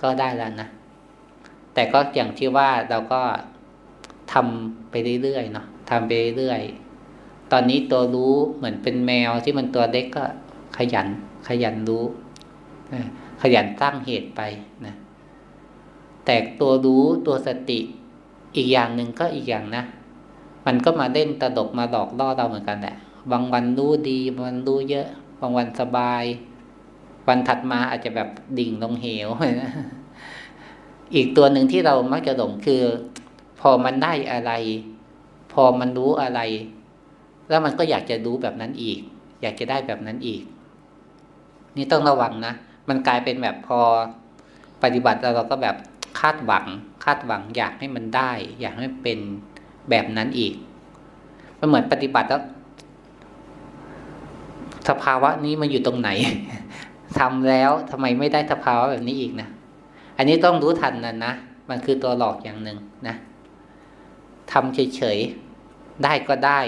ก็ได้แล้วนะแต่ก็อย่างที่ว่าเราก็ทำไปเรื่อยๆเนาะทำไปเรื่อยตอนนี้ตัวรู้เหมือนเป็นแมวที่มันตัวเล็กก็ขยันรู้ขยันสร้างเหตุไปนะแต่ตัวรู้ตัวสติอีกอย่างหนึ่งก็อีกอย่างนะมันก็มาเล่นตลกมาหลอกล่อเราเหมือนกันแหละบางวันรู้ดีบางวันรู้เยอะบางวันสบายวันถัดมาอาจจะแบบดิ่งลงเหวนะอีกตัวหนึ่งที่เรามักจะหลงคือพอมันได้อะไรพอมันรู้อะไรแล้วมันก็อยากจะรู้แบบนั้นอีกอยากจะได้แบบนั้นอีกนี่ต้องระวังนะมันกลายเป็นแบบพอปฏิบัติเราก็แบบคาดหวังอยากให้มันได้อยากให้เป็นแบบนั้นอีกมันเหมือนปฏิบัติแล้วสภาวะนี้มันอยู่ตรงไหน ทำแล้วทำไมไม่ได้สภาวะแบบนี้อีกนะอันนี้ต้องรู้ทันนะมันคือตัวหลอกอย่างหนึ่งนะทำเฉยๆได้ก็ได้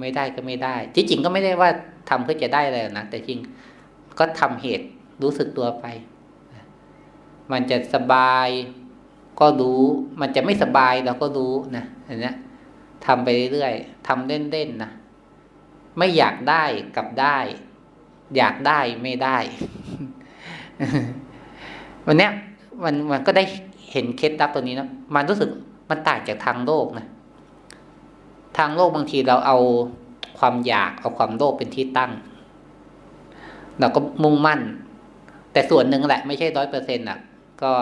ไม่ได้ก็ไม่ได้ที่จริงก็ไม่ได้ว่าทำเพื่อจะได้อะไรนะแต่จริงก็ทำเหตุรู้สึกตัวไปมันจะสบายก็รู้มันจะไม่สบายเราก็รู้นะอันนี้ทำไปเรื่อยๆทำเล่นๆนะไม่อยากได้กับได้อยากได้ไม่ได้ วันนี้มันก็ได้เห็นเคล็ดลับตัวนี้นะมันรู้สึกมันต่างจากทางโลกนะทางโลกบางทีเราเอาความอยากเอาความโลภเป็นที่ตั้งเราก็มุ่งมั่นแต่ส่วนหนึ่งแหละไม่ใช่ 100% อ่ะก็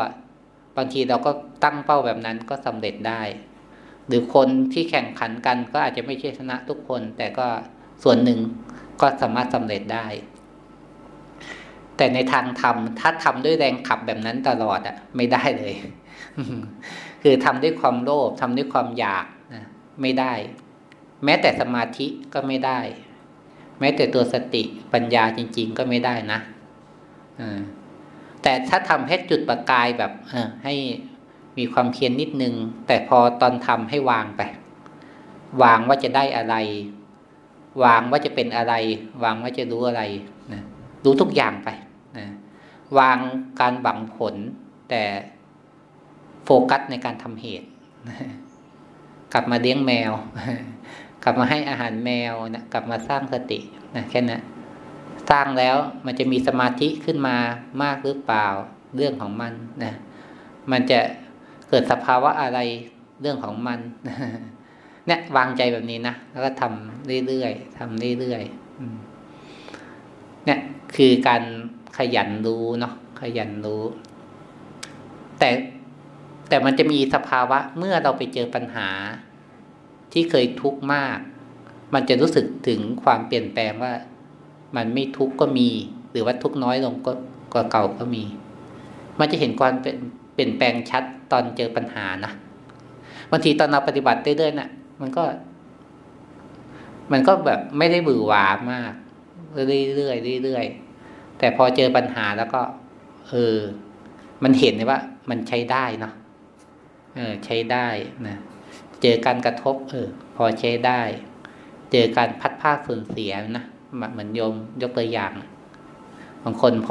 บางทีเราก็ตั้งเป้าแบบนั้นก็สำเร็จได้หรือคนที่แข่งขันกันก็อาจจะไม่ใช่ชนะทุกคนแต่ก็ส่วนหนึ่งก็สามารถสำเร็จได้แต่ในทางธรรมถ้าทำด้วยแรงขับแบบนั้นตลอดอ่ะไม่ได้เลย คือทำด้วยความโลภทำด้วยความอยากนะไม่ได้แม้แต่สมาธิก็ไม่ได้แม้แต่ตัวสติปัญญาจริงๆก็ไม่ได้นะแต่ถ้าทำให้จุดประกายแบบให้มีความเพียรนิดนึงแต่พอตอนทำให้วางไปวางว่าจะได้อะไรวางว่าจะเป็นอะไรวางว่าจะรู้อะไรนะรู้ทุกอย่างไปนะวางการหวังผลแต่โฟกัสในการทำเหตุนะกลับมาเลี้ยงแมวกลับมาให้อาหารแมวนะกลับมาสร้างสตินะแค่นั้นสร้างแล้วมันจะมีสมาธิขึ้นมามากหรือเปล่าเรื่องของมันนะมันจะเกิดสภาวะอะไรเรื่องของมันเนี่ยวางใจแบบนี้นะแล้วก็ทำเรื่อยๆทำเรื่อยๆเนี่ยคือการขยันรู้เนาะขยันรู้แต่มันจะมีสภาวะเมื่อเราไปเจอปัญหาที่เคยทุกข์มากมันจะรู้สึกถึงความเปลี่ยนแปลงว่ามันไม่ทุกข์ก็มีหรือว่าทุกข์น้อยลงกว่าเก่าก็มีมันจะเห็นความเปลี่ยนแปลงชัดตอนเจอปัญหานะ บางทีตอนเราปฏิบัติเรื่อยๆน่ะมันก็แบบไม่ได้บือหวามากเรื่อยๆเรื่อยๆแต่พอเจอปัญหาแล้วก็มันเห็นเลยว่ามันใช้ได้เนาะใช้ได้นะเจอการกระทบพอใช้ได้เจอการพัดผ้าสูญเสียนะเหมือนโยมยกตัวอย่างบางคนพ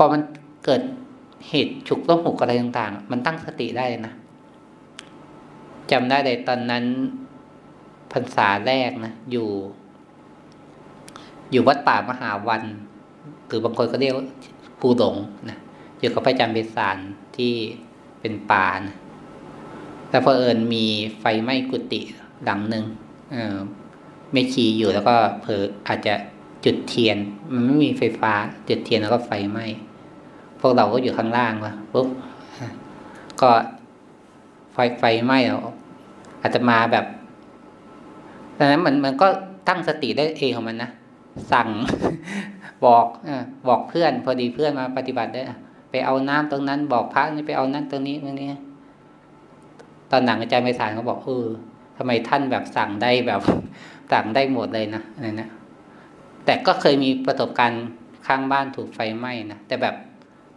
อมันเกิดเหตุฉุกละหุกอะไรต่างๆมันตั้งสติได้นะจำได้เลยตอนนั้นพรรษาแรกนะอยู่วัดป่ามหาวันหรือบางคนก็เรียกภูหลงนะอยู่กับพระอาจารย์เบญสารที่เป็นป่านะแต่เผอิญมีไฟไหม้กุฏิหลังหนึ่งแม่ชีอยู่แล้วก็เผลออาจจะจุดเทียนมันไม่มีไฟฟ้าจุดเทียนแล้วก็ไฟไหม้พวกเราก็อยู่ข้างล่างวะปุ๊บก็ไฟไหม้อาตมาแบบตอนนั้นมันก็ตั้งสติได้เองของมันนะสั่งบอกเพื่อนพอดีเพื่อนมาปฏิบัติได้ไปเอาน้ำตรงนั้นบอกพระนี่ไปเอานั้นตรงนี้ตอนหลังอาจารย์ไพศาลเขาบอกทำไมท่านแบบสั่งได้แบบสั่งได้หมดเลยนะอะไรนะแต่ก็เคยมีประสบการณ์ข้างบ้านถูกไฟไหม้นะแ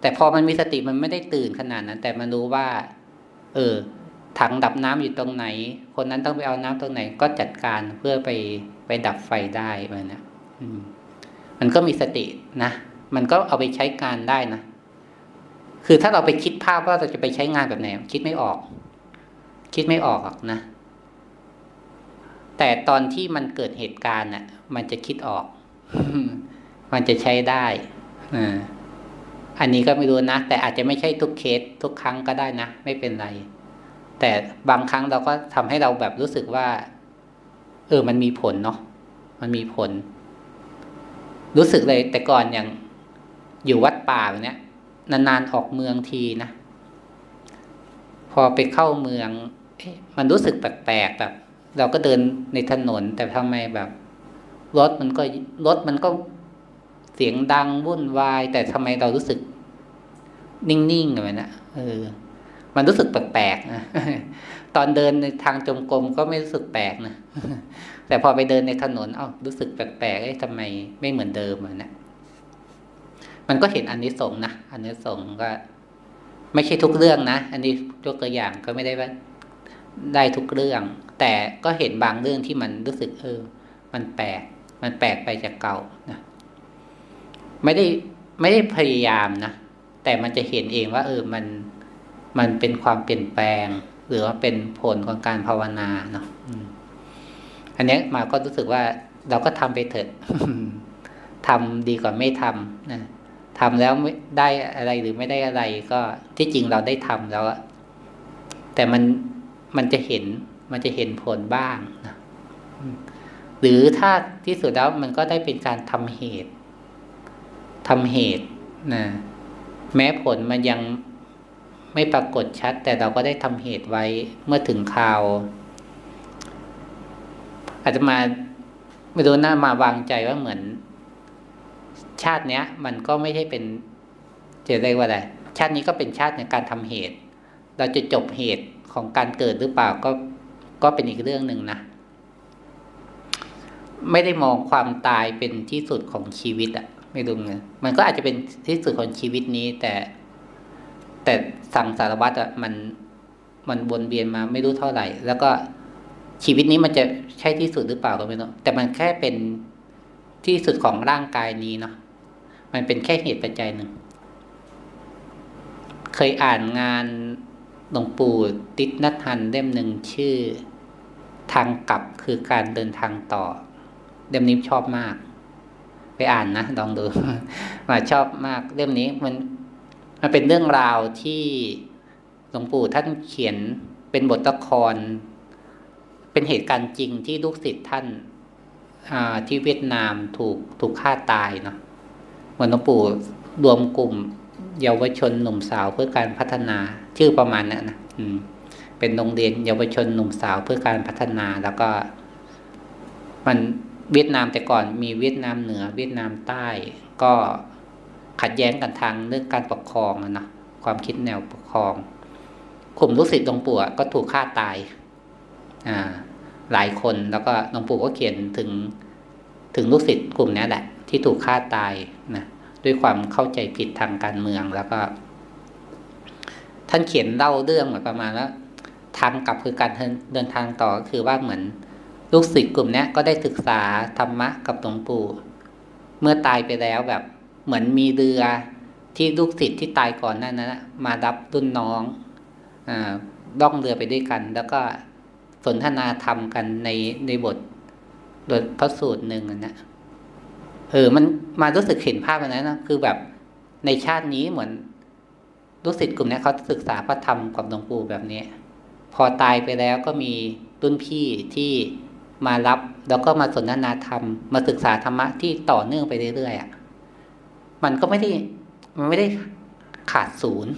ต่พอมันมีสติมันไม่ได้ตื่นขนาดนั้นแต่มันรู้ว่าถังดับน้ำอยู่ตรงไหนคนนั้นต้องไปเอาน้ำตรงไหนก็จัดการเพื่อไปดับไฟได้มันนะมันก็มีสตินะมันก็เอาไปใช้การได้นะคือถ้าเราไปคิดภาพว่าเราจะไปใช้งานแบบไหนคิดไม่ออกหรอกนะแต่ตอนที่มันเกิดเหตุการณ์น่ะมันจะคิดออกมันจะใช้ได้อันนี้ก็ไม่รู้นะแต่อาจจะไม่ใช่ทุกเคสทุกครั้งก็ได้นะไม่เป็นไรแต่บางครั้งเราก็ทำให้เราแบบรู้สึกว่ามันมีผลเนาะมันมีผลรู้สึกเลยแต่ก่อนอย่างอยู่วัดป่าเนี้ยนานๆออกเมืองทีนะพอไปเข้าเมืองมันรู้สึกแปลกๆแบบเราก็เดินในถนนแต่ทำไมแบบรถมันก็เสียงดังวุ่นวายแต่ทำไมเรารู้สึกนิ่งๆแบบนั้นมันรู้สึกแปลกๆนะตอนเดินในทางจงกรมก็ไม่รู้สึกแปลกนะแต่พอไปเดินในถนนรู้สึกแปลกๆทำไมไม่เหมือนเดิมแบบนั้นมันก็เห็นอานิสงส์นะอานิสงส์ก็ไม่ใช่ทุกเรื่องนะอันนี้ยกตัวอย่างก็ไม่ได้ว่าได้ทุกเรื่องแต่ก็เห็นบางเรื่องที่มันรู้สึกมันแปลกไปจากเก่านะไม่ได้พยายามนะแต่มันจะเห็นเองว่ามันเป็นความเปลี่ยนแปลงหรือว่าเป็นผลของการภาวนาเนาะอันนี้มาก็รู้สึกว่าเราก็ทำไปเถอะ ทำดีกว่าไม่ทำนะทำแล้วไม่ได้อะไรหรือไม่ได้อะไรก็ที่จริงเราได้ทำแล้วแต่มันจะเห็นผลบ้างนะหรือถ้าที่สุดแล้วมันก็ได้เป็นการทำเหตุนะแม้ผลมันยังไม่ปรากฏชัดแต่เราก็ได้ทำเหตุไว้เมื่อถึงคราวอาจจะมาไม่รู้นะมาวางใจว่าเหมือนชาติเนี้ยมันก็ไม่ใช่เป็นจะเรียกว่าอะไรชาตินี้ก็เป็นชาติในการทำเหตุเราจะจบเหตุของการเกิดหรือเปล่าก็เป็นอีกเรื่องหนึ่งนะไม่ได้มองความตายเป็นที่สุดของชีวิตอ่ะไม่รู้ไงมันก็อาจจะเป็นที่สุดของชีวิตนี้แต่สังสารวัฏอ่ะมันวนเวียนมาไม่รู้เท่าไหร่แล้วก็ชีวิตนี้มันจะใช่ที่สุดหรือเปล่าก็ไม่รู้แต่มันแค่เป็นที่สุดของร่างกายนี้เนาะมันเป็นแค่เหตุปัจจัยหนึ่งเคยอ่านงานหลวงปู่ติณัฏฐันเล่มหนึ่งชื่อทางกลับคือการเดินทางต่อเล่มนี้ชอบมากไปอ่านนะลองดู มาชอบมากเล่มนี้มันเป็นเรื่องราวที่หลวงปู่ท่านเขียนเป็นบทละครเป็นเหตุการณ์จริงที่ลูกศิษย์ท่านที่เวียดนามถูกฆ่าตายเนาะเหมือนหลวงปู่รวมกลุ่มเยาวชนหนุ่มสาวเพื่อการพัฒนาชื่อประมาณนั้นนะเป็นโรงเรียนเยาวชนหนุ่มสาวเพื่อการพัฒนาแล้วก็มันเวียดนามแต่ก่อนมีเวียดนามเหนือเวียดนามใต้ก็ขัดแย้งกันทางเรื่องการปกครองนะความคิดแนวปกครอง กลุ่มลูกศิษย์หลวงปู่ก็ถูกฆ่าตายหลายคนแล้วก็หลวงปู่ก็เขียนถึงลูกศิษย์กลุ่มนี้แหละที่ถูกฆ่าตายนะด้วยความเข้าใจผิดทางการเมืองแล้วก็ท่านเขียนเล่าเรื่องเหมือนประมาณว่าทางกลับคือการเดินทางต่อคือว่าเหมือนลูกศิษย์กลุ่มนี้ก็ได้ศึกษาธรรมะกับหลวงปู่เมื่อตายไปแล้วแบบเหมือนมีเรือที่ลูกศิษย์ที่ตายก่อนนั้นนะมารับรุ่นน้องล่องเรือไปด้วยกันแล้วก็สนทนาธรรมกันในบทพระสูตรหนึ่งนะมันมารู้สึกเห็นภาพแบบนั้นนะคือแบบในชาตินี้เหมือนลูกศิษย์กลุ่มนี้เขาศึกษาพระธรรมกับหลวงปู่แบบนี้พอตายไปแล้วก็มีรุ่นพี่ที่มารับแล้วก็มาสนทนาธรรมมาศึกษาธรรมะที่ต่อเนื่องไปเรื่อยๆมันก็ไม่ได้ขาดศูนย์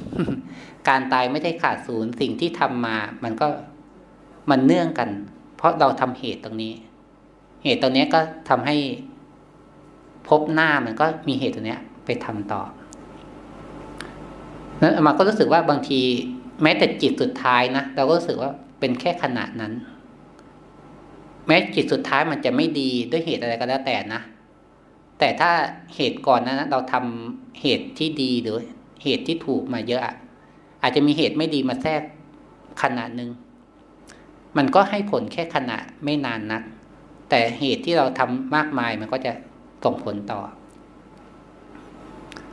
การตายไม่ได้ขาดศูนย์สิ่งที่ทำมามันเนื่องกันเพราะเราทำเหตุตรงนี้เหตุตรงนี้ก็ทำให้พบหน้ามันก็มีเหตุตรงนี้ไปทำต่อนั้นมาก็รู้สึกว่าบางทีแม้แต่จิตสุดท้ายนะเราก็รู้สึกว่าเป็นแค่ขณะนั้นแม้จิตสุดท้ายมันจะไม่ดีด้วยเหตุอะไรก็แล้วแต่นะแต่ถ้าเหตุก่อนนั้นเราทำเหตุที่ดีหรือเหตุที่ถูกมาเยอะอาจจะมีเหตุไม่ดีมาแทรกขณะหนึ่งมันก็ให้ผลแค่ขณะไม่นานนักแต่เหตุที่เราทำมากมายมันก็จะส่งผลต่อ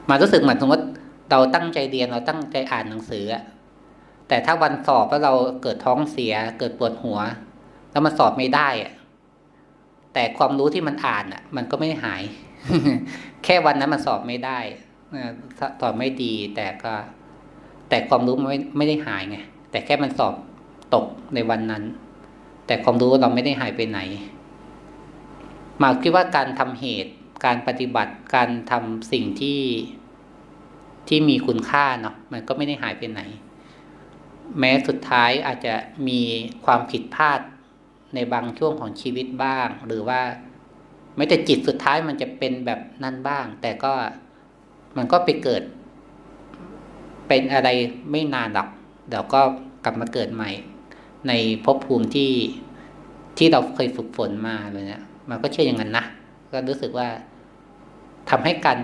มารู้สึกเหมือนสมมติเราตั้งใจเรียนเราตั้งใจอ่านหนังสือแต่ถ้าวันสอบแล้วเราเกิดท้องเสียเกิดปวดหัวแล้วมันสอบไม่ได้แต่ความรู้ที่มันอ่านมันก็ไม่หายแค่วันนั้นมันสอบไม่ได้สอบไม่ดีแต่ความรู้ไม่ได้หายไงแต่แค่มันสอบตกในวันนั้นแต่ความรู้เราไม่ได้หายไปไหนมาคิดว่าการทำเหตุการปฏิบัติการทำสิ่งที่มีคุณค่าเนาะมันก็ไม่ได้หายไปไหนแม้สุดท้ายอาจจะมีความผิดพลาดในบางช่วงของชีวิตบ้างหรือว่าแม้แต่จิตสุดท้ายมันจะเป็นแบบนั้นบ้างแต่ก็มันก็ไปเกิดเป็นอะไรไม่นานหรอกเดี๋ยวก็กลับมาเกิดใหม่ในภพภูมิที่เราเคยฝึกฝนมาเลยนะมันก็เชื่ออย่างนั้นนะก็รู้สึกว่าทำให้การ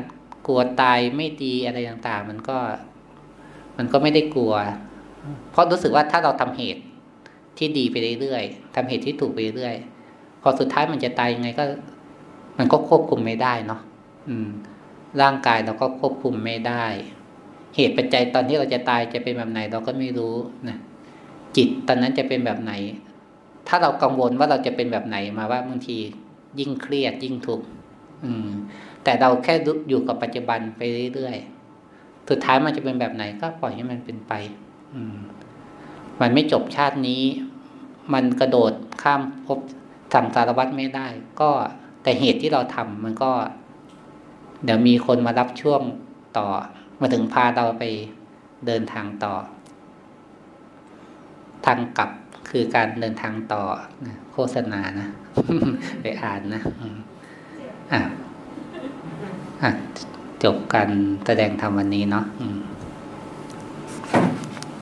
กลัวตายไม่ดีอะไรต่างๆมันก็ไม่ได้กลัวเพราะรู้สึกว่าถ้าเราทำเหตุที่ดีไปเรื่อยๆทำเหตุที่ถูกไปเรื่อยพอสุดท้ายมันจะตายยังไงก็มันก็ควบคุมไม่ได้เนาะร่างกายเราก็ควบคุมไม่ได้เหตุปัจจัยตอนที่เราจะตายจะเป็นแบบไหนเราก็ไม่รู้นะจิตตอนนั้นจะเป็นแบบไหนถ้าเรากังวลว่าเราจะเป็นแบบไหนมาว่าบางทียิ่งเครียดยิ่งทุกข์แต่เราแค่อยู่กับปัจจุบันไปเรื่อยๆสุดท้ายมันจะเป็นแบบไหนก็ปล่อยให้มันเป็นไปมันไม่จบชาตินี้มันกระโดดข้ามภพสังสารวัฏไม่ได้ก็แต่เหตุที่เราทำมันก็เดี๋ยวมีคนมารับช่วงต่อมาถึงพาเราไปเดินทางต่อทางกลับคือการเดินทางต่อโฆษณานะ ไปอ่านนะจบการแสดงธรรมวันนี้เนาะ